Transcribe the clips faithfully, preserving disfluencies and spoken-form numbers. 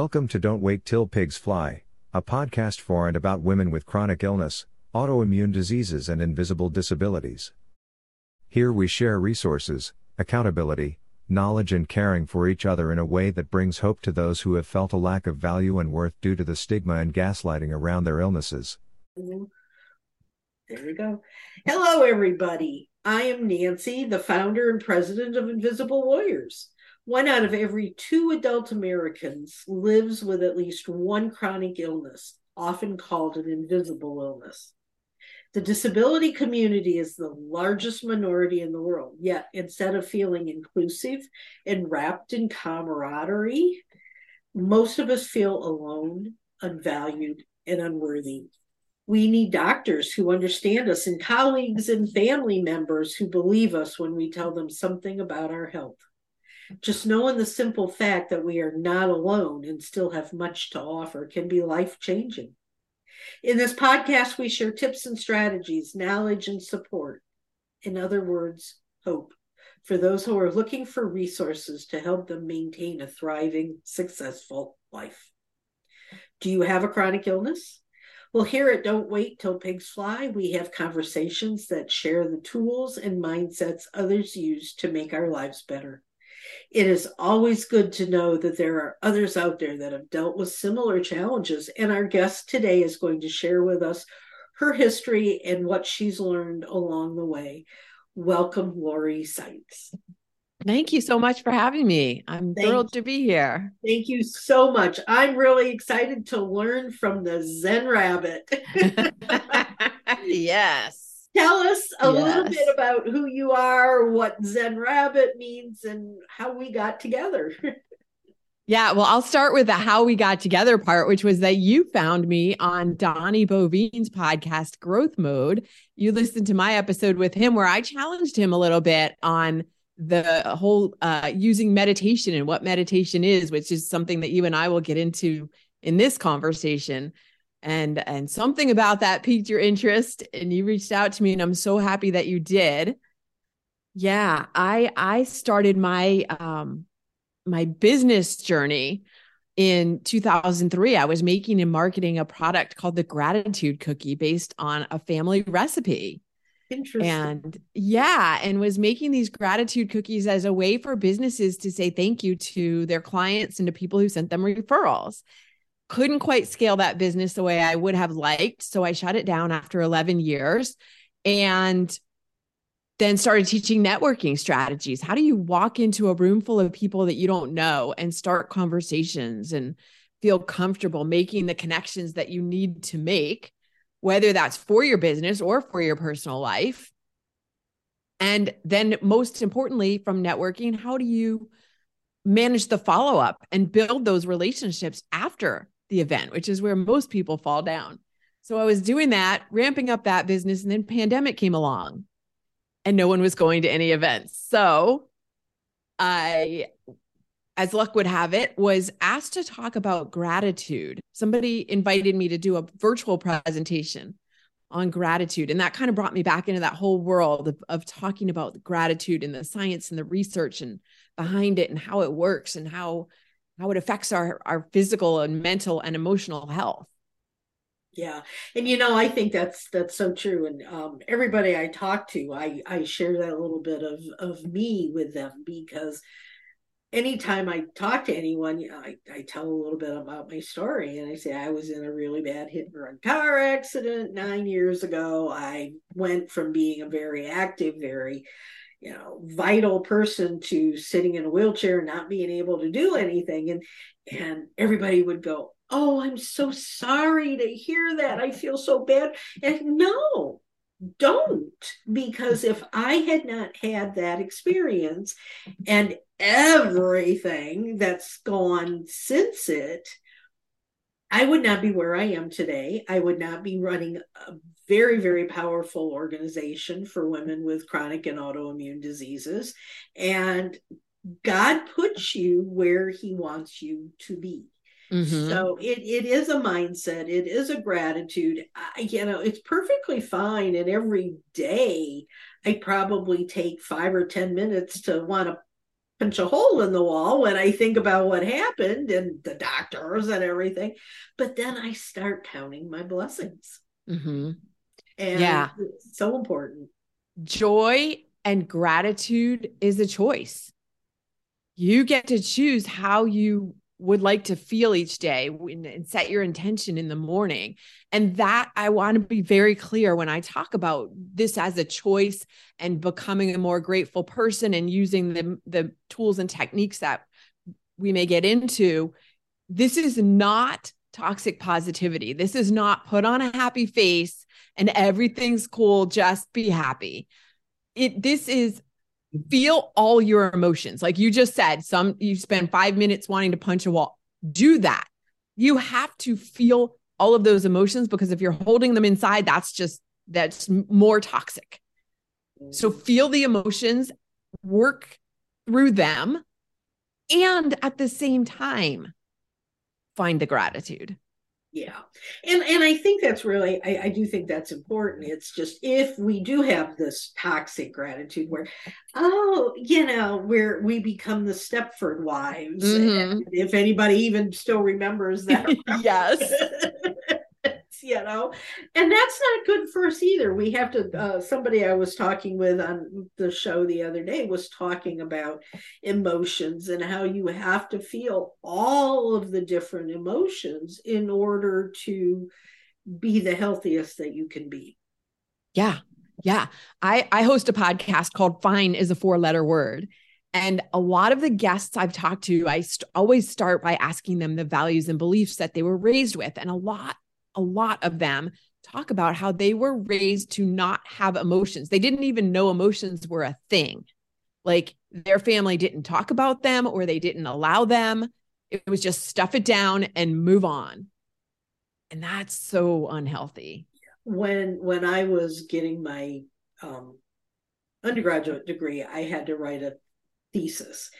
Welcome to Don't Wait Till Pigs Fly, a podcast for and about women with chronic illness, autoimmune diseases and invisible disabilities. Here we share resources, accountability, knowledge and caring for each other in a way that brings hope to those who have felt a lack of value and worth due to the stigma and gaslighting around their illnesses. There we go. Hello, everybody. I am Nancy, the founder and president of Invisible Warriors. One out of every two adult Americans lives with at least one chronic illness, often called an invisible illness. The disability community is the largest minority in the world, yet instead of feeling inclusive and wrapped in camaraderie, most of us feel alone, unvalued, and unworthy. We need doctors who understand us and colleagues and family members who believe us when we tell them something about our health. Just knowing the simple fact that we are not alone and still have much to offer can be life-changing. In this podcast, we share tips and strategies, knowledge and support. In other words, hope for those who are looking for resources to help them maintain a thriving, successful life. Do you have a chronic illness? Well, here at Don't Wait Till Pigs Fly, we have conversations that share the tools and mindsets others use to make our lives better. It is always good to know that there are others out there that have dealt with similar challenges, and our guest today is going to share with us her history and what she's learned along the way. Welcome, Lori Saitz. Thank you so much for having me. I'm Thank thrilled you. to be here. Thank you so much. I'm really excited to learn from the Zen Rabbit. Yes. Tell us a yes. little bit about who you are, what Zen Rabbit means, and how we got together. Yeah, well, I'll start with the how we got together part, which was that you found me on Donnie Bovine's podcast, Growth Mode. You listened to my episode with him where I challenged him a little bit on the whole uh, using meditation and what meditation is, which is something that you and I will get into in this conversation. And and something about that piqued your interest and you reached out to me, and I'm so happy that you did. Yeah, I I started my um my business journey in two thousand three. I was making and marketing a product called the Gratitude Cookie based on a family recipe. Interesting. And yeah, and was making these gratitude cookies as a way for businesses to say thank you to their clients and to people who sent them referrals. Couldn't quite scale that business the way I would have liked. So I shut it down after eleven years and then started teaching networking strategies. How do you walk into a room full of people that you don't know and start conversations and feel comfortable making the connections that you need to make, whether that's for your business or for your personal life? And then most importantly, from networking, how do you manage the follow-up and build those relationships after the event, which is where most people fall down. So I was doing that, ramping up that business, and then pandemic came along and no one was going to any events. So I, as luck would have it, was asked to talk about gratitude. Somebody invited me to do a virtual presentation on gratitude. And that kind of brought me back into that whole world of, of talking about gratitude and the science and the research and behind it and how it works and how, how it affects our, our physical and mental and emotional health. Yeah. And, you know, I think that's, that's so true. And um, everybody I talk to, I, I share that little bit of, of me with them, because anytime I talk to anyone, you know, I, I tell a little bit about my story, and I say I was in a really bad hit and run car accident nine years ago. I went from being a very active, very, you know, vital person to sitting in a wheelchair, not being able to do anything. And, and everybody would go, "Oh, I'm so sorry to hear that. I feel so bad." And no, don't, because if I had not had that experience and everything that's gone since it, I would not be where I am today. I would not be running a very, very powerful organization for women with chronic and autoimmune diseases. And God puts you where he wants you to be. Mm-hmm. So it, it is a mindset. It is a gratitude. I, you know, it's perfectly fine. And every day I probably take five or ten minutes to want to punch a hole in the wall when I think about what happened and the doctors and everything. But then I start counting my blessings. Mm-hmm. And yeah. It's so important. Joy and gratitude is a choice. You get to choose how you would like to feel each day and set your intention in the morning. And that I want to be very clear when I talk about this as a choice and becoming a more grateful person and using the, the tools and techniques that we may get into. This is not toxic positivity. This is not put on a happy face and everything's cool. Just be happy. It, this is feel all your emotions. Like you just said, some you spend five minutes wanting to punch a wall. Do that. You have to feel all of those emotions, because if you're holding them inside, that's just, that's more toxic. So feel the emotions, work through them. And at the same time, find the gratitude. Yeah. And, and I think that's really, I, I do think that's important. It's just, if we do have this toxic gratitude where, oh, you know, where we become the Stepford wives, mm-hmm. and if anybody even still remembers that. Yes. You know, and that's not good for us either. We have to, uh, somebody I was talking with on the show the other day was talking about emotions and how you have to feel all of the different emotions in order to be the healthiest that you can be. Yeah. Yeah. I, I host a podcast called Fine is a Four Letter Word. And a lot of the guests I've talked to, I st- always start by asking them the values and beliefs that they were raised with. And a lot A lot of them talk about how they were raised to not have emotions. They didn't even know emotions were a thing. Like their family didn't talk about them or they didn't allow them. It was just stuff it down and move on. And that's so unhealthy. When, when I was getting my um, undergraduate degree, I had to write a thesis.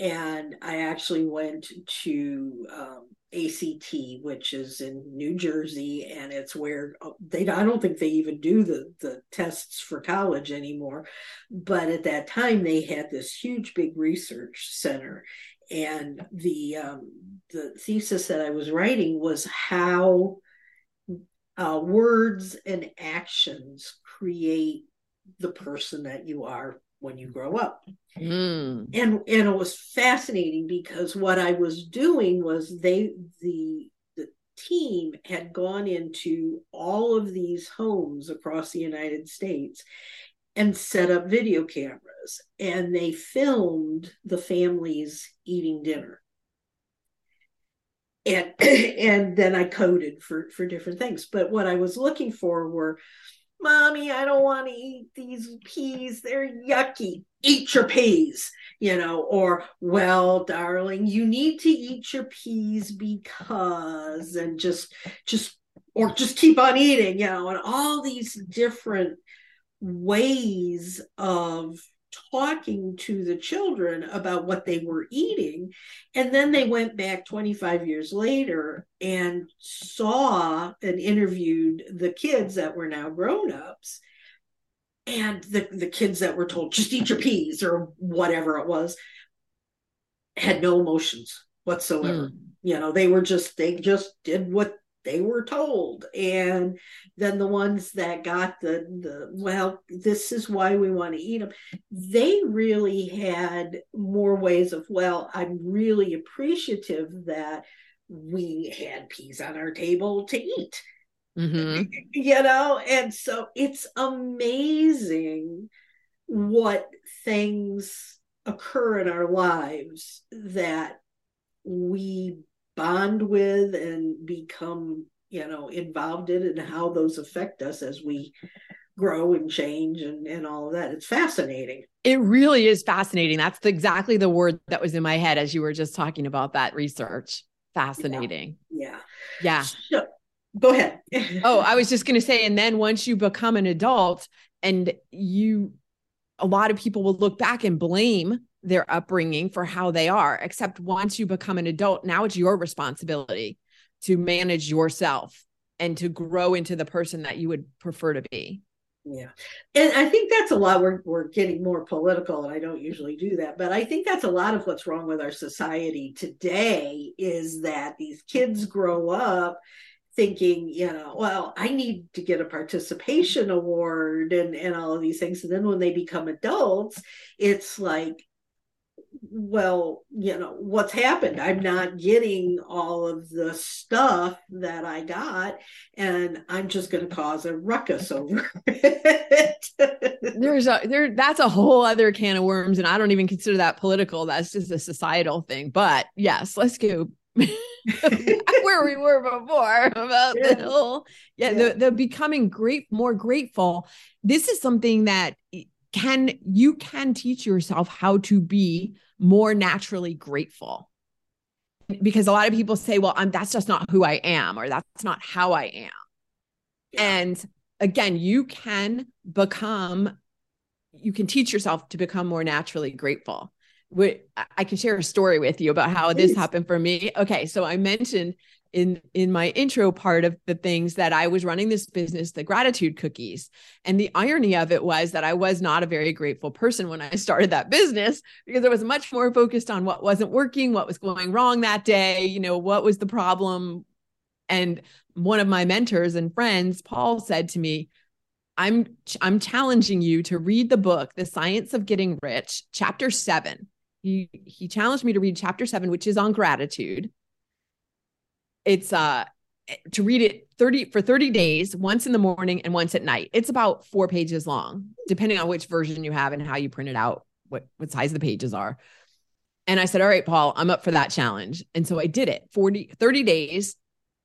And I actually went to um, A C T, which is in New Jersey, and it's where they, I don't think they even do the, the tests for college anymore. But at that time, they had this huge, big research center. And the, um, the thesis that I was writing was how uh, words and actions create the person that you are when you grow up. Mm. And and it was fascinating, because what I was doing was they the the team had gone into all of these homes across the United States and set up video cameras, and they filmed the families eating dinner. And and then I coded for for different things. But what I was looking for were, Mommy, I don't want to eat these peas. They're yucky. Eat your peas, you know, or, well, darling, you need to eat your peas because, and just, just, or just keep on eating, you know, and all these different ways of talking to the children about what they were eating. And then they went back twenty-five years later and saw and interviewed the kids that were now grown-ups, and the, the kids that were told, just eat your peas or whatever it was, had no emotions whatsoever. Mm. You know, they were just, they just did what they were told. And then the ones that got the, the, well, this is why we want to eat them, they really had more ways of, well, I'm really appreciative that we had peas on our table to eat, mm-hmm. you know? And so it's amazing what things occur in our lives that we bond with and become, you know, involved in, and how those affect us as we grow and change and, and all of that. It's fascinating. It really is fascinating. That's the, exactly the word that was in my head as you were just talking about that research. Fascinating. Yeah. Yeah. yeah. So, go ahead. Oh, I was just going to say, and then once you become an adult, and you, a lot of people will look back and blame their upbringing for how they are, except once you become an adult, now it's your responsibility to manage yourself and to grow into the person that you would prefer to be. Yeah. And I think that's a lot. We're, we're getting more political, and I don't usually do that, but I think that's a lot of what's wrong with our society today, is that these kids grow up thinking, you know, well, I need to get a participation award and, and all of these things. And then when they become adults, it's like, well, you know, what's happened? I'm not getting all of the stuff that I got, and I'm just going to cause a ruckus over it. There's a, there, that's a whole other can of worms, and I don't even consider that political. That's just a societal thing. But yes, let's go where we were before about yeah. the whole, yeah, yeah. The, the becoming great, more grateful. This is something that can, you can teach yourself how to be more naturally grateful, because a lot of people say, well, I'm, that's just not who I am, or that's not how I am. Yeah. And again, you can become, you can teach yourself to become more naturally grateful. I can share a story with you about how Please. This happened for me. Okay. So I mentioned in, in my intro part of the things that I was running this business, the Gratitude Cookies. And the irony of it was that I was not a very grateful person when I started that business, because I was much more focused on what wasn't working, what was going wrong that day, you know, what was the problem. And one of my mentors and friends, Paul, said to me, I'm, I'm challenging you to read the book, The Science of Getting Rich, chapter seven. He, he challenged me to read chapter seven, which is on gratitude. It's uh, to read it thirty for thirty days, once in the morning and once at night. It's about four pages long, depending on which version you have and how you print it out, what, what size the pages are. And I said, all right, Paul, I'm up for that challenge. And so I did it forty, thirty days,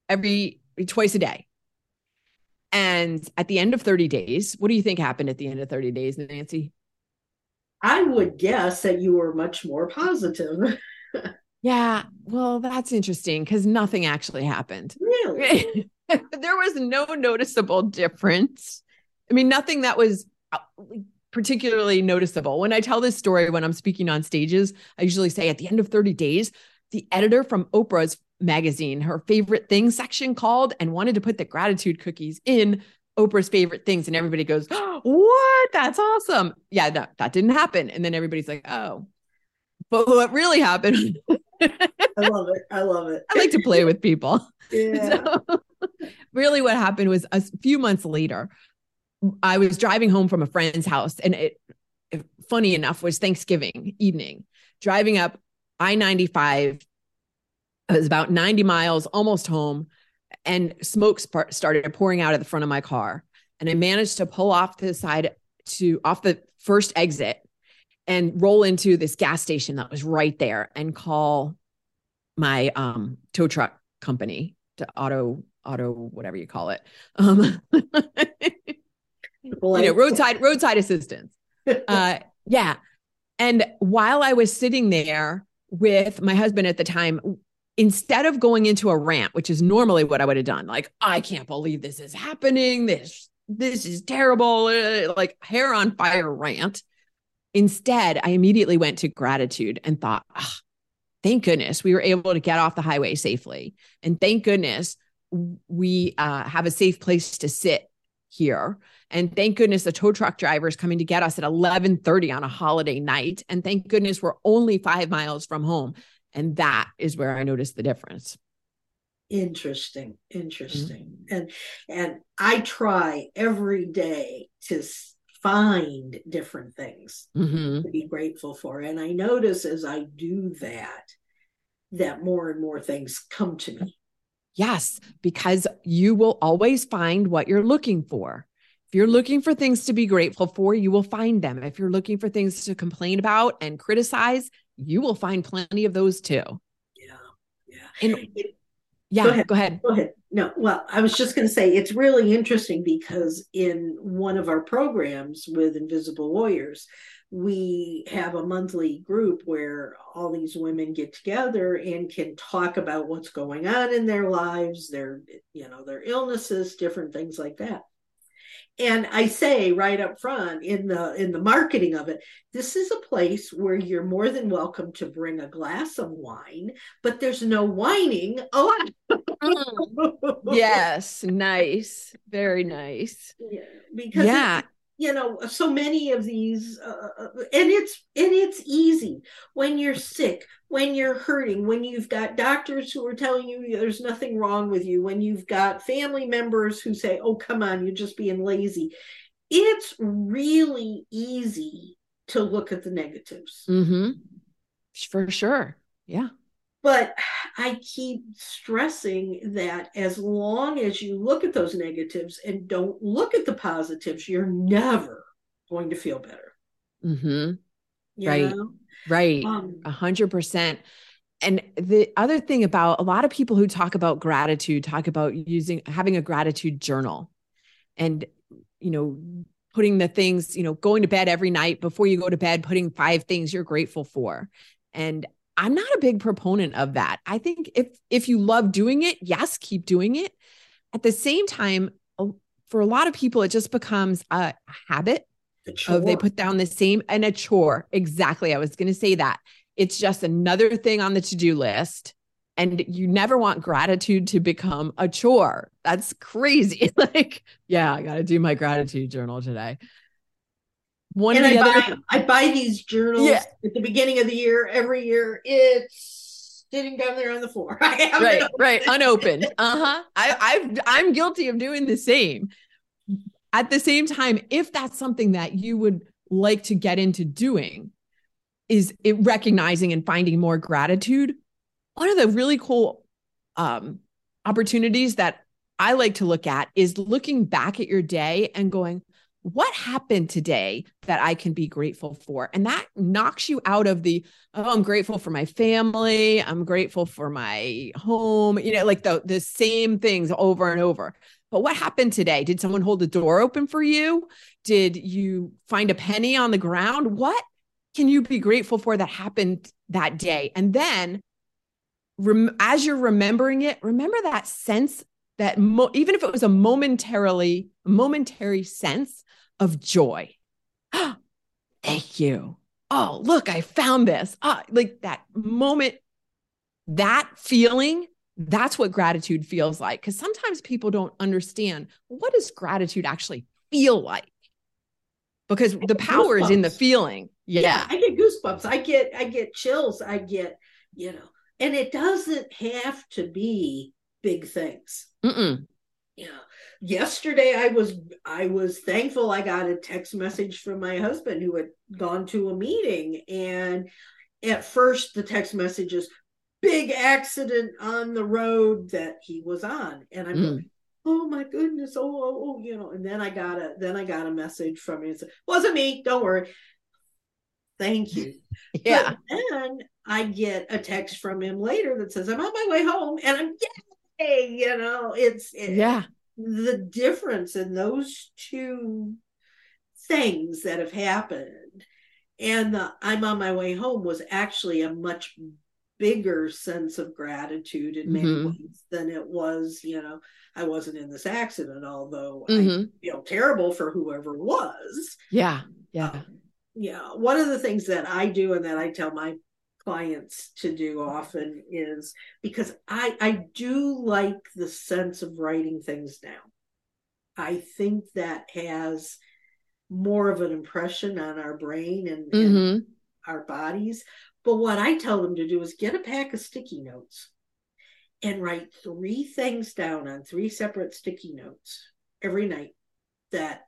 every twice a day. And at the end of thirty days, what do you think happened at the end of thirty days, Nancy? I would guess that you were much more positive. Yeah. Well, that's interesting, because nothing actually happened. Really? There was no noticeable difference. I mean, nothing that was particularly noticeable. When I tell this story, when I'm speaking on stages, I usually say at the end of thirty days, the editor from Oprah's magazine, her favorite things section, called and wanted to put the gratitude cookies in Oprah's favorite things. And everybody goes, oh, what? That's awesome. Yeah, that, that didn't happen. And then everybody's like, oh. But what really happened? I love it. I love it. I like to play with people. Yeah. So, really what happened was, a few months later, I was driving home from a friend's house, and it, funny enough, was Thanksgiving evening. Driving up I ninety-five, it was about ninety miles, almost home, and smoke started pouring out of the front of my car. And I managed to pull off to the side, to off the first exit, and roll into this gas station that was right there, and call my um, tow truck company, to auto, auto, whatever you call it. Um, you know, roadside, roadside assistance. Uh, yeah. And while I was sitting there with my husband at the time, instead of going into a rant, which is normally what I would have done, like, I can't believe this is happening. This, this is terrible. Like, hair on fire rant. Instead, I immediately went to gratitude and thought, oh, thank goodness we were able to get off the highway safely. And thank goodness we uh, have a safe place to sit here. And thank goodness the tow truck driver is coming to get us at eleven thirty on a holiday night. And thank goodness we're only five miles from home. And that is where I noticed the difference. Interesting. Interesting. Mm-hmm. And, and I try every day to find different things mm-hmm. to be grateful for. And I notice as I do that, that more and more things come to me. Yes, because you will always find what you're looking for. If you're looking for things to be grateful for, you will find them. If you're looking for things to complain about and criticize, you will find plenty of those too. Yeah. Yeah. And it, yeah, go ahead. Go ahead. Go ahead. No, well, I was just going to say, it's really interesting, because in one of our programs with Invisible Warriors, we have a monthly group where all these women get together and can talk about what's going on in their lives, their, you know, their illnesses, different things like that. And I say right up front in the in the marketing of it, this is a place where you're more than welcome to bring a glass of wine, but there's no whining allowed. Mm. Yes, nice, very nice. Yeah. because yeah. it, you know, so many of these, uh, and it's and it's easy when you're sick, when you're hurting, when you've got doctors who are telling you there's nothing wrong with you, when you've got family members who say, oh, come on, you're just being lazy. It's really easy to look at the negatives. Mm-hmm. For sure. Yeah. But I keep stressing that as long as you look at those negatives and don't look at the positives, you're never going to feel better. Mm-hmm. You right. know? Right. A hundred percent. And the other thing about a lot of people who talk about gratitude, talk about using, having a gratitude journal and, you know, putting the things, you know, going to bed every night before you go to bed, putting five things you're grateful for. And I'm not a big proponent of that. I think if, if you love doing it, yes, keep doing it. At the same time, for a lot of people, it just becomes a habit. Of they put down the same and a chore. Exactly. I was going to say that. It's just another thing on the to-do list. And you never want gratitude to become a chore. That's crazy. Like, yeah, I got to do my gratitude journal today. One and I, other- buy, I buy these journals yeah. at the beginning of the year, every year. It's sitting down there on the floor. right, right. Unopened. Uh-huh. I, I've, I'm guilty of doing the same. At the same time, if that's something that you would like to get into doing, is it recognizing and finding more gratitude. One of the really cool um, opportunities that I like to look at is looking back at your day and going, what happened today that I can be grateful for? And that knocks you out of the, oh, I'm grateful for my family. I'm grateful for my home, you know, like the, the same things over and over. But what happened today? Did someone hold the door open for you? Did you find a penny on the ground? What can you be grateful for that happened that day? And then rem- as you're remembering it, remember that sense that mo- even if it was a momentarily, momentary sense of joy. Thank you. Oh, look, I found this. Oh, like that moment, that feeling. That's what gratitude feels like. Because sometimes people don't understand, what does gratitude actually feel like? Because the power goosebumps. Is in the feeling. Yeah. yeah. I get goosebumps. I get, I get chills. I get, you know, and it doesn't have to be big things. Mm-mm. Yeah. Yesterday I was, I was thankful. I got a text message from my husband who had gone to a meeting. And at first the text message is, big accident on the road that he was on, and I'm mm. going, oh my goodness, oh, oh, oh, you know. And then I got a then I got a message from him. It wasn't me. Don't worry. Thank you. yeah. But then I get a text from him later that says I'm on my way home, and I'm yay. You know, it's it, yeah. The difference in those two things that have happened, and the I'm on my way home was actually a much bigger sense of gratitude in many mm-hmm. ways than it was, you know, I wasn't in this accident, although mm-hmm. I feel terrible for whoever was. Yeah. Yeah. Um, yeah. One of the things that I do and that I tell my clients to do often is because I, I do like the sense of writing things down. I think that has more of an impression on our brain and, mm-hmm. and our bodies. But what I tell them to do is get a pack of sticky notes and write three things down on three separate sticky notes every night that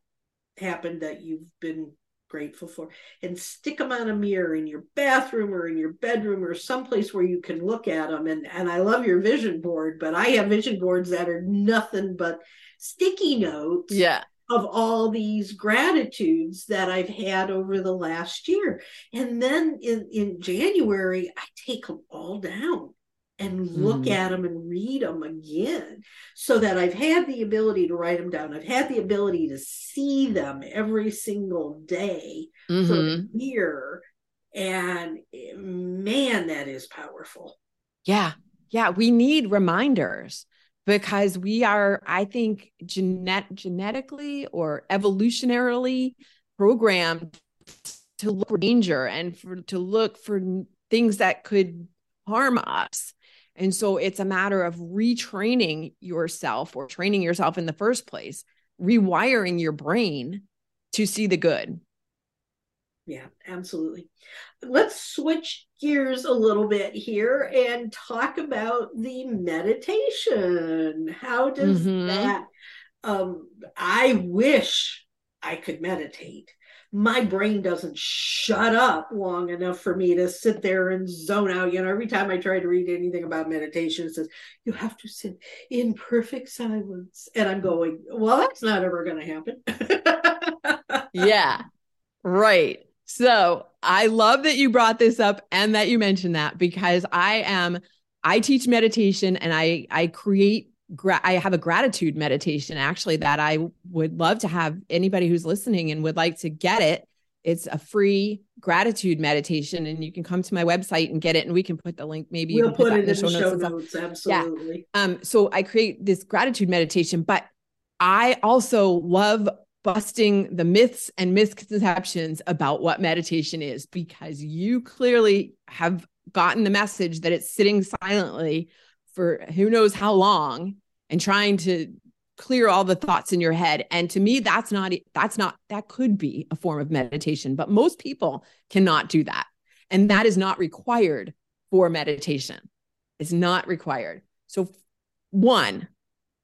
happened that you've been grateful for, and stick them on a mirror in your bathroom or in your bedroom or someplace where you can look at them. And, and I love your vision board, but I have vision boards that are nothing but sticky notes. Yeah. Of all these gratitudes that I've had over the last year. And then in, in January, I take them all down and look mm. at them and read them again so that I've had the ability to write them down. I've had the ability to see them every single day mm-hmm. for a year. And man, that is powerful. Yeah. Yeah. We need reminders. Because we are, I think, genet- genetically or evolutionarily programmed to look for danger and for, to look for things that could harm us. And so it's a matter of retraining yourself or training yourself in the first place rewiring your brain to see the good. Yeah, absolutely. Let's switch gears a little bit here and talk about the meditation. How does mm-hmm. that? Um, I wish I could meditate. My brain doesn't shut up long enough for me to sit there and zone out. You know, every time I try to read anything about meditation, it says, you have to sit in perfect silence. And I'm going, well, that's not ever going to happen. Yeah, right. So I love that you brought this up and that you mentioned that, because I am, I teach meditation and I, I create I have a gratitude meditation, actually, that I would love to have anybody who's listening and would like to get it. It's a free gratitude meditation, and you can come to my website and get it, and we can put the link. Maybe we'll you can put, put it in the show notes. Show notes absolutely. Yeah. Um, so I create this gratitude meditation, but I also love busting the myths and misconceptions about what meditation is, because you clearly have gotten the message that it's sitting silently for who knows how long and trying to clear all the thoughts in your head. And to me, that's not, that's not, that could be a form of meditation, but most people cannot do that. And that is not required for meditation. It's not required. So one,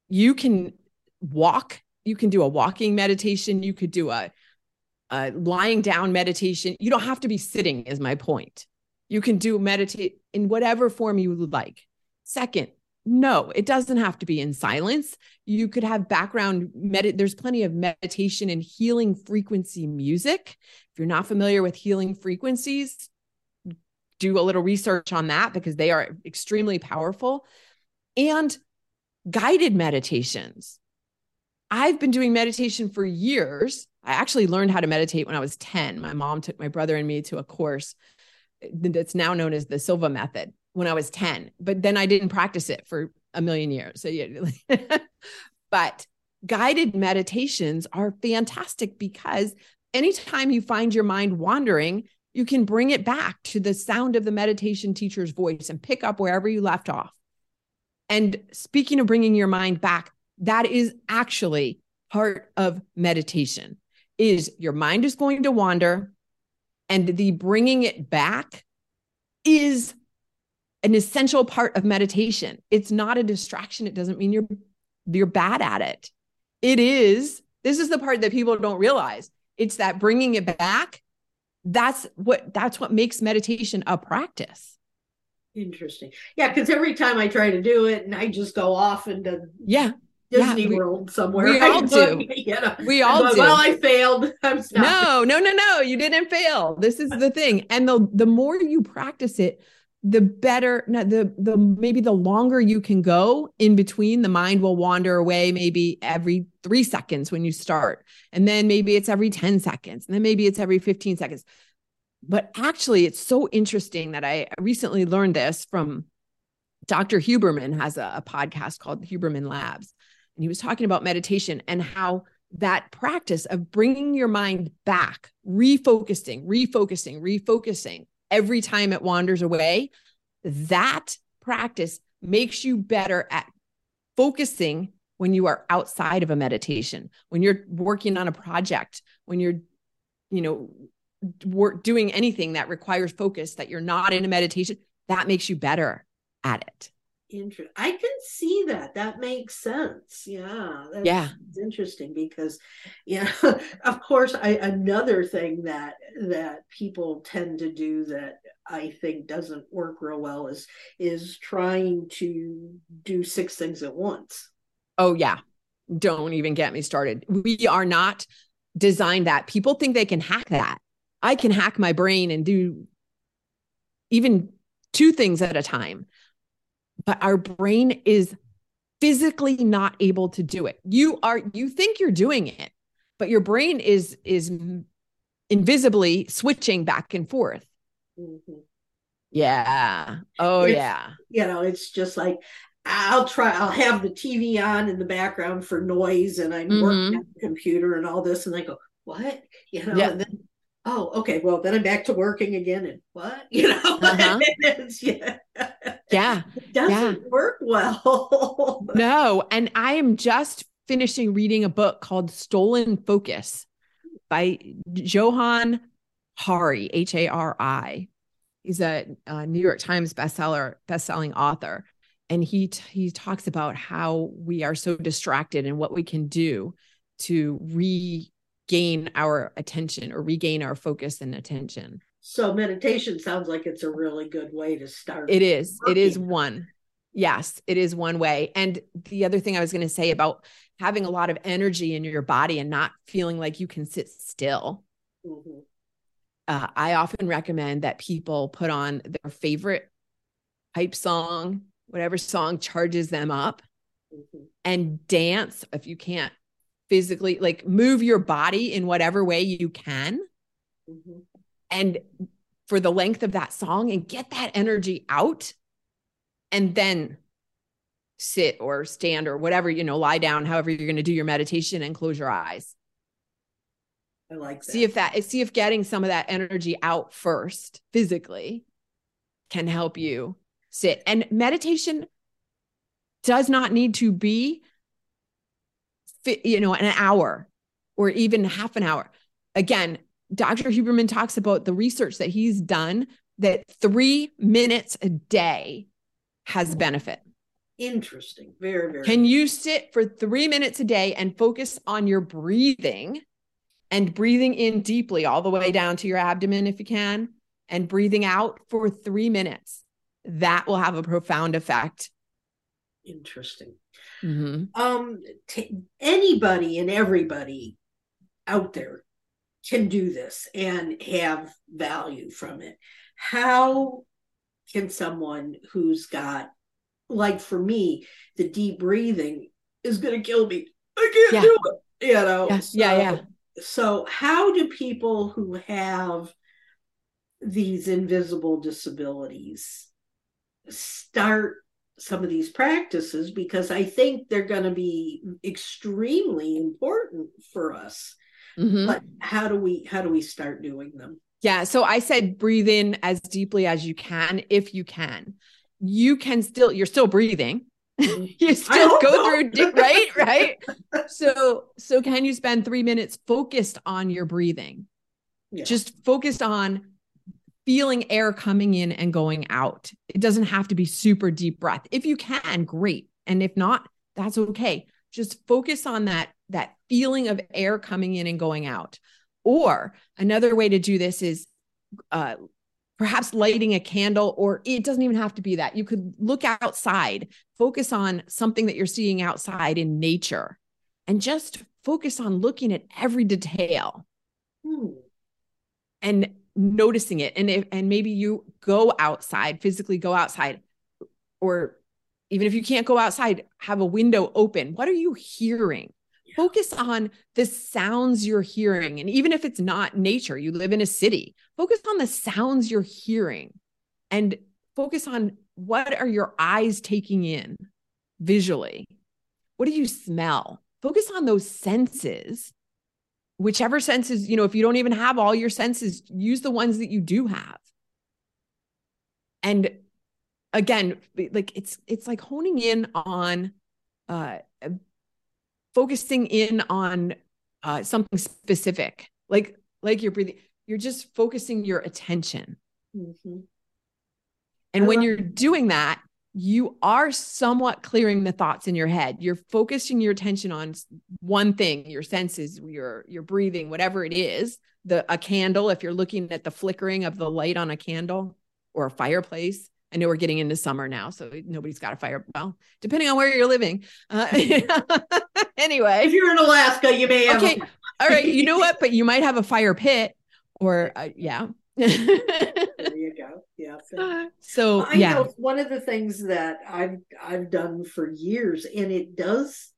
you can walk, you can do a walking meditation. You could do a, a lying down meditation. You don't have to be sitting, is my point. You can do meditate in whatever form you would like. Second, no, it doesn't have to be in silence. You could have background med. There's plenty of meditation and healing frequency music. If you're not familiar with healing frequencies, do a little research on that, because they are extremely powerful. And guided meditations. I've been doing meditation for years. I actually learned how to meditate when I was ten. My mom took my brother and me to a course that's now known as the Silva Method. When I was ten, but then I didn't practice it for a million years. So yeah, but guided meditations are fantastic, because anytime you find your mind wandering, you can bring it back to the sound of the meditation teacher's voice and pick up wherever you left off. And speaking of bringing your mind back, that is actually part of meditation, is your mind is going to wander, and the bringing it back is an essential part of meditation. It's not a distraction. It doesn't mean you're, you're bad at it. It is. This is the part that people don't realize. It's that bringing it back. That's what, that's what makes meditation a practice. Interesting. Yeah. Cause every time I try to do it and I just go off into yeah. Disney yeah, we, World somewhere. We all do. You know, we all going, do. Well, I failed. I'm no, no, no, no. You didn't fail. This is the thing. And the, the more you practice it, the better, the, the, maybe the longer you can go in between. The mind will wander away maybe every three seconds when you start. And then maybe it's every ten seconds. And then maybe it's every fifteen seconds. But actually, it's so interesting that I recently learned this from Doctor Huberman. Has a, a podcast called Huberman Labs. And he was talking about meditation and how that practice of bringing your mind back, refocusing, refocusing, refocusing, every time it wanders away, that practice makes you better at focusing when you are outside of a meditation, when you're working on a project, when you're, you know, work, doing anything that requires focus, that you're not in a meditation, that makes you better at it. Interesting. I can see that. That makes sense. Yeah. That's, yeah. It's interesting because, you know, of course, I, another thing that, that people tend to do that I think doesn't work real well is, is trying to do six things at once. Oh yeah. Don't even get me started. We are not designed that. People think they can hack that. I can hack my brain and do even two things at a time. But our brain is physically not able to do it. You are, you think you're doing it, but your brain is, is invisibly switching back and forth. Mm-hmm. Yeah. Oh it's, yeah. You know, it's just like, I'll try, I'll have the T V on in the background for noise, and I'm mm-hmm. working on the computer and all this. And I go, what? You know, yeah. and then, oh, okay. Well, then I'm back to working again. And what, you know, uh-huh. it's, yeah. Yeah. It doesn't yeah. work well. No. And I am just finishing reading a book called Stolen Focus by Johan Hari, H A R I. He's a uh, New York Times bestseller, bestselling author. And he, t- he talks about how we are so distracted and what we can do to regain our attention or regain our focus and attention. So meditation sounds like it's a really good way to start. It is. Working. It is one. Yes, it is one way. And the other thing I was going to say about having a lot of energy in your body and not feeling like you can sit still. Mm-hmm. Uh, I often recommend that people put on their favorite hype song, whatever song charges them up, mm-hmm. and dance if you can't physically, like move your body in whatever way you can. Mm-hmm. And for the length of that song and get that energy out. And then sit or stand or whatever, you know, lie down, however you're going to do your meditation, and close your eyes. I like that. See if that, see if getting some of that energy out first physically can help you sit. And meditation does not need to be, you know, an hour or even half an hour. Again, Doctor Huberman talks about the research that he's done that three minutes a day has benefit. Interesting. Very, very. Can you sit for three minutes a day and focus on your breathing and breathing in deeply all the way down to your abdomen if you can, and breathing out for three minutes? That will have a profound effect. Interesting. Mm-hmm. Um, t- anybody and everybody out there can do this and have value from it. How can someone who's got, like for me, the deep breathing is going to kill me. I can't yeah. do it. You know? Yeah. So, yeah, yeah. So how do people who have these invisible disabilities start some of these practices? Because I think they're going to be extremely important for us. Mm-hmm. But how do we, how do we start doing them? Yeah. So I said, breathe in as deeply as you can. If you can, you can still, you're still breathing. You still go know. through, di- right? Right. So, so can you spend three minutes focused on your breathing? Yeah. Just focused on feeling air coming in and going out. It doesn't have to be super deep breath. If you can, great. And if not, that's okay. Just focus on that, that feeling of air coming in and going out. Or another way to do this is uh, perhaps lighting a candle, or it doesn't even have to be that. You could look outside, focus on something that you're seeing outside in nature, and just focus on looking at every detail hmm. and noticing it. And if, and maybe you go outside, physically go outside, or even if you can't go outside, have a window open. What are you hearing? Focus on the sounds you're hearing. And even if it's not nature, you live in a city, focus on the sounds you're hearing and focus on what are your eyes taking in visually? What do you smell? Focus on those senses, whichever senses, you know, if you don't even have all your senses, use the ones that you do have. And again, like it's, it's like honing in on, uh, focusing in on uh, something specific, like, like you're breathing, you're just focusing your attention. Mm-hmm. And I when you're that. doing that, you are somewhat clearing the thoughts in your head. You're focusing your attention on one thing, your senses, your, your breathing, whatever it is, the, a candle. If you're looking at the flickering of the light on a candle or a fireplace, I know we're getting into summer now, so nobody's got a fire. Well, depending on where you're living. Uh, anyway, if you're in Alaska, you may have. Okay. All right. You know what? But you might have a fire pit or uh, yeah. There you go. Yeah. So, so I yeah. know one of the things that I've, I've done for years, and it does,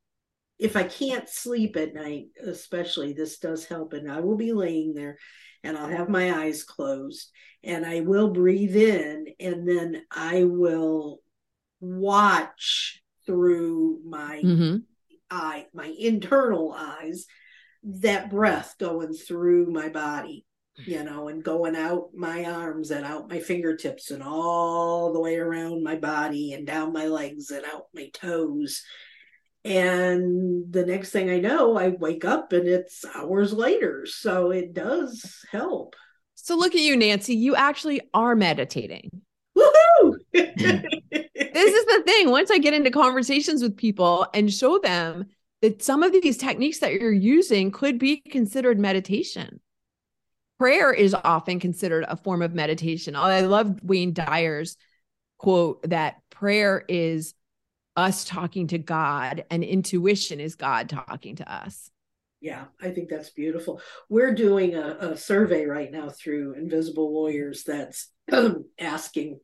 if I can't sleep at night, especially, this does help. And I will be laying there and I'll have my eyes closed and I will breathe in, and then I will watch through my mm-hmm. eye, my internal eyes, that breath going through my body, you know, and going out my arms and out my fingertips and all the way around my body and down my legs and out my toes. And the next thing I know, I wake up and it's hours later. So it does help. So look at you, Nancy. You actually are meditating. Woohoo! This is the thing. Once I get into conversations with people and show them that some of these techniques that you're using could be considered meditation. Prayer is often considered a form of meditation. I love Wayne Dyer's quote that prayer is us talking to God and intuition is God talking to us. Yeah, I think that's beautiful. We're doing a, a survey right now through Invisible Warriors that's asking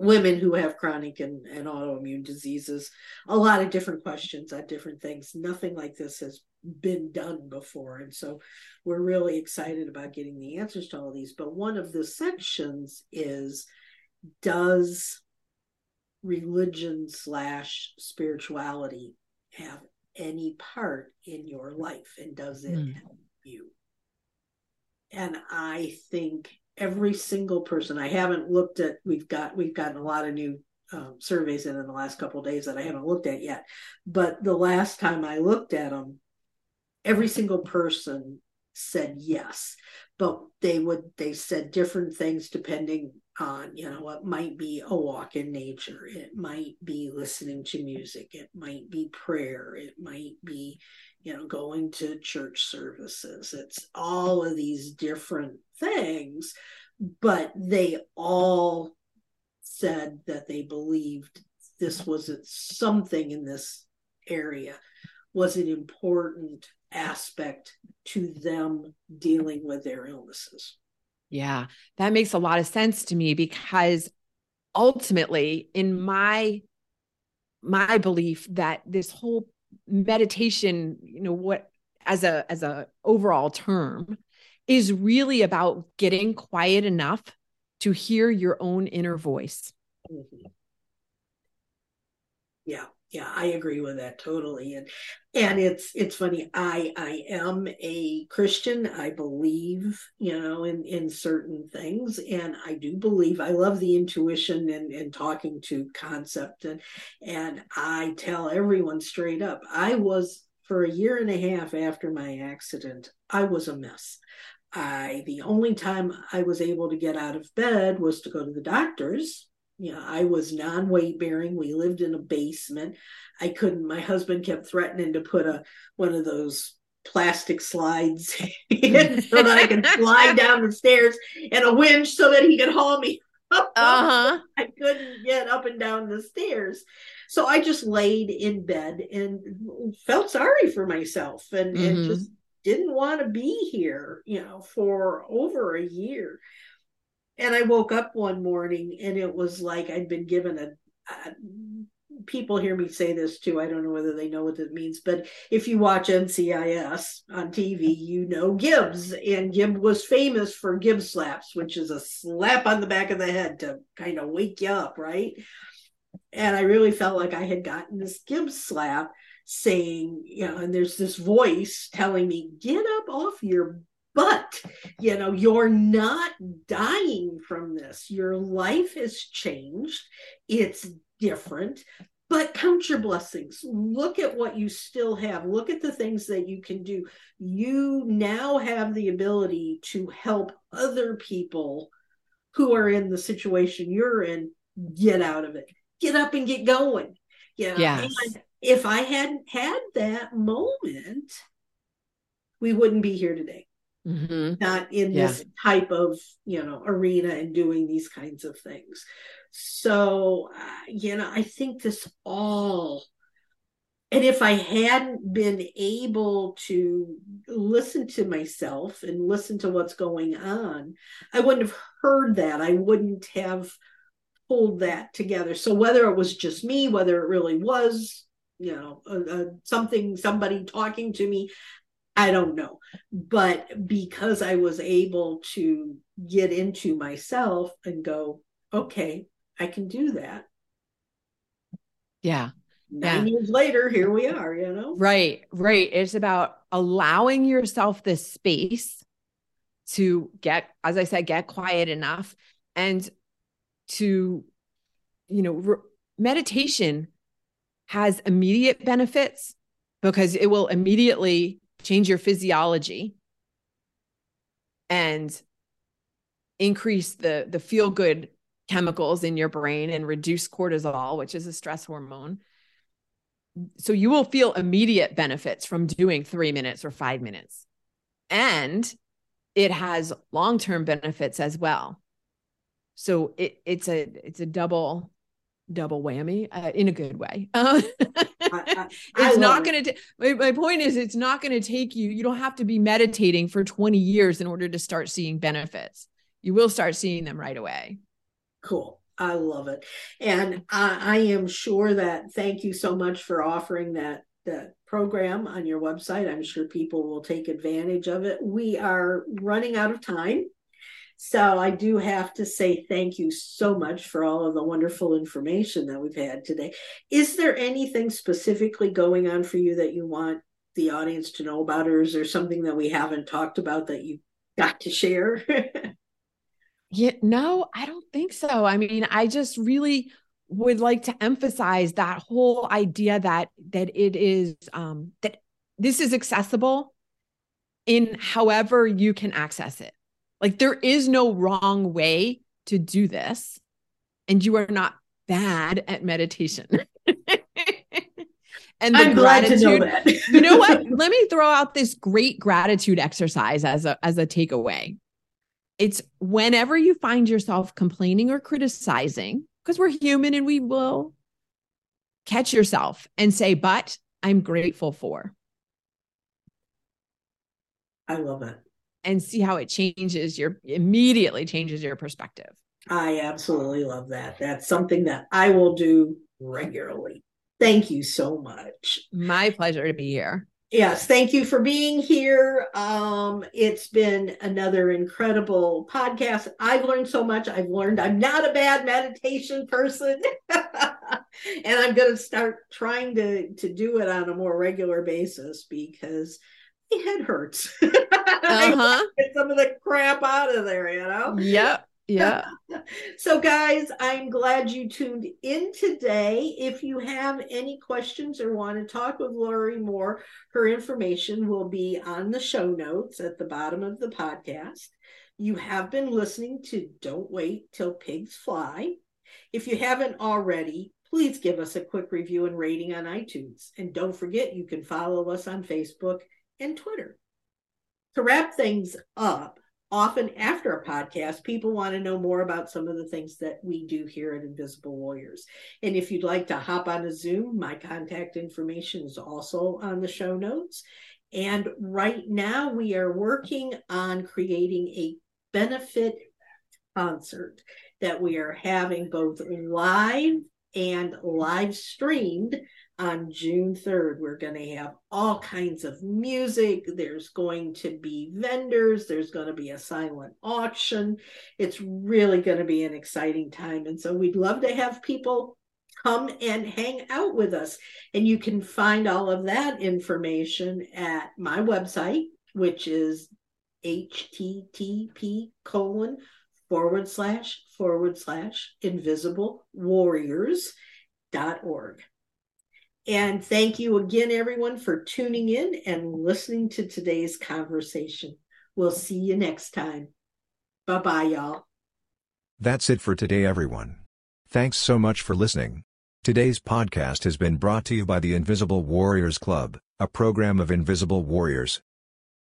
women who have chronic and, and autoimmune diseases a lot of different questions on different things. Nothing like this has been done before. And so we're really excited about getting the answers to all these. But one of the sections is, does religion slash spirituality have any part in your life, and does it mm. help you? And I think every single person, I haven't looked at, we've got, we've gotten a lot of new um, surveys in, in the last couple of days that I haven't looked at yet. But the last time I looked at them, every single person said yes, but they would, they said different things depending on, you know, it might be a walk in nature. It might be listening to music. It might be prayer. It might be, you know, going to church services. It's all of these different things, but they all said that they believed this was something in this area was an important aspect to them dealing with their illnesses. Yeah, that makes a lot of sense to me, because ultimately in my, my belief that this whole meditation, you know, what, as a, as a overall term is really about getting quiet enough to hear your own inner voice. Mm-hmm. Yeah. Yeah, I agree with that totally. And and it's it's funny, I I am a Christian. I believe, you know, in, in certain things. And I do believe, I love the intuition and, and talking to concept. And, and I tell everyone straight up, I was, for a year and a half after my accident, I was a mess. I the only time I was able to get out of bed was to go to the doctor's. You know, I was non-weight bearing. We lived in a basement. I couldn't, my husband kept threatening to put a, one of those plastic slides in so that I could slide down the stairs, and a winch so that he could haul me up. Uh-huh. I couldn't get up and down the stairs. So I just laid in bed and felt sorry for myself and, mm-hmm. and just didn't want to be here, you know, for over a year. And I woke up one morning and it was like I'd been given a, uh, people hear me say this too. I don't know whether they know what it means, but if you watch N C I S on T V, you know Gibbs. And Gibbs was famous for Gibbs slaps, which is a slap on the back of the head to kind of wake you up, right? And I really felt like I had gotten this Gibbs slap saying, you know, and there's this voice telling me, get up off your But, you know, you're not dying from this. Your life has changed. It's different. But count your blessings. Look at what you still have. Look at the things that you can do. You now have the ability to help other people who are in the situation you're in get out of it. Get up and get going. You know? Yes. And if I hadn't had that moment, we wouldn't be here today. Mm-hmm. Not in yeah. this type of, you know, arena and doing these kinds of things. So, uh, you know, I think this all, and if I hadn't been able to listen to myself and listen to what's going on, I wouldn't have heard that. I wouldn't have pulled that together. So whether it was just me, whether it really was, you know, uh, uh, something, somebody talking to me, I don't know, but because I was able to get into myself and go, okay, I can do that. Yeah. Nine yeah. years later, here we are, you know? Right, right. It's about allowing yourself this space to get, as I said, get quiet enough and to, you know, re- meditation has immediate benefits because it will immediately change your physiology and increase the, the feel-good chemicals in your brain and reduce cortisol, which is a stress hormone. So you will feel immediate benefits from doing three minutes or five minutes. And it has long-term benefits as well. So it, it's a, it's a double, double whammy uh, in a good way. Uh, I, I, it's I not going to, my, my point is it's not going to take you, you don't have to be meditating for twenty years in order to start seeing benefits. You will start seeing them right away. Cool. I love it. And I, I am sure that, thank you so much for offering that, that program on your website. I'm sure people will take advantage of it. We are running out of time. So I do have to say thank you so much for all of the wonderful information that we've had today. Is there anything specifically going on for you that you want the audience to know about, or is there something that we haven't talked about that you got to share? Yeah, no, I don't think so. I mean, I just really would like to emphasize that whole idea that, that it is, um, that this is accessible in however you can access it. Like there is no wrong way to do this, and you are not bad at meditation. And the I'm gratitude, glad to know that. You know what? Let me throw out this great gratitude exercise as a, as a takeaway. It's whenever you find yourself complaining or criticizing, because we're human and we will, catch yourself and say, but I'm grateful for. I love it. And see how it changes your, immediately changes your perspective. I absolutely love that. That's something that I will do regularly. Thank you so much. My pleasure to be here. Yes, thank you for being here. Um, it's been another incredible podcast. I've learned so much. I've learned I'm not a bad meditation person. And I'm going to start trying to, to do it on a more regular basis because my head hurts. Uh-huh. Get some of the crap out of there, you know? Yep. Yeah. So guys, I'm glad you tuned in today. If you have any questions or want to talk with Lori more, her information will be on the show notes at the bottom of the podcast. You have been listening to Don't Wait Till Pigs Fly. If you haven't already, please give us a quick review and rating on iTunes. And don't forget, you can follow us on Facebook and Twitter. To wrap things up, often after a podcast, people want to know more about some of the things that we do here at Invisible Warriors. And if you'd like to hop on a Zoom, my contact information is also on the show notes. And right now we are working on creating a benefit concert that we are having both live and live streamed on June third. We're going to have all kinds of music. There's going to be vendors. There's going to be a silent auction. It's really going to be an exciting time. And so we'd love to have people come and hang out with us. And you can find all of that information at my website, which is http colon forward slash forward slash invisible warriors dot org. And thank you again, everyone, for tuning in and listening to today's conversation. We'll see you next time. Bye-bye, y'all. That's it for today, everyone. Thanks so much for listening. Today's podcast has been brought to you by the Invisible Warriors Club, a program of Invisible Warriors.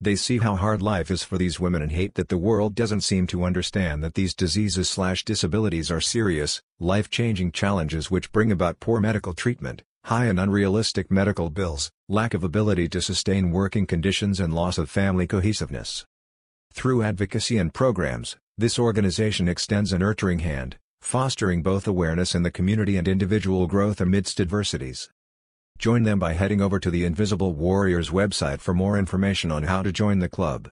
They see how hard life is for these women and hate that the world doesn't seem to understand that these diseases slash disabilities are serious, life-changing challenges which bring about poor medical treatment, high and unrealistic medical bills, lack of ability to sustain working conditions, and loss of family cohesiveness. Through advocacy and programs, this organization extends a nurturing hand, fostering both awareness in the community and individual growth amidst adversities. Join them by heading over to the Invisible Warriors website for more information on how to join the club.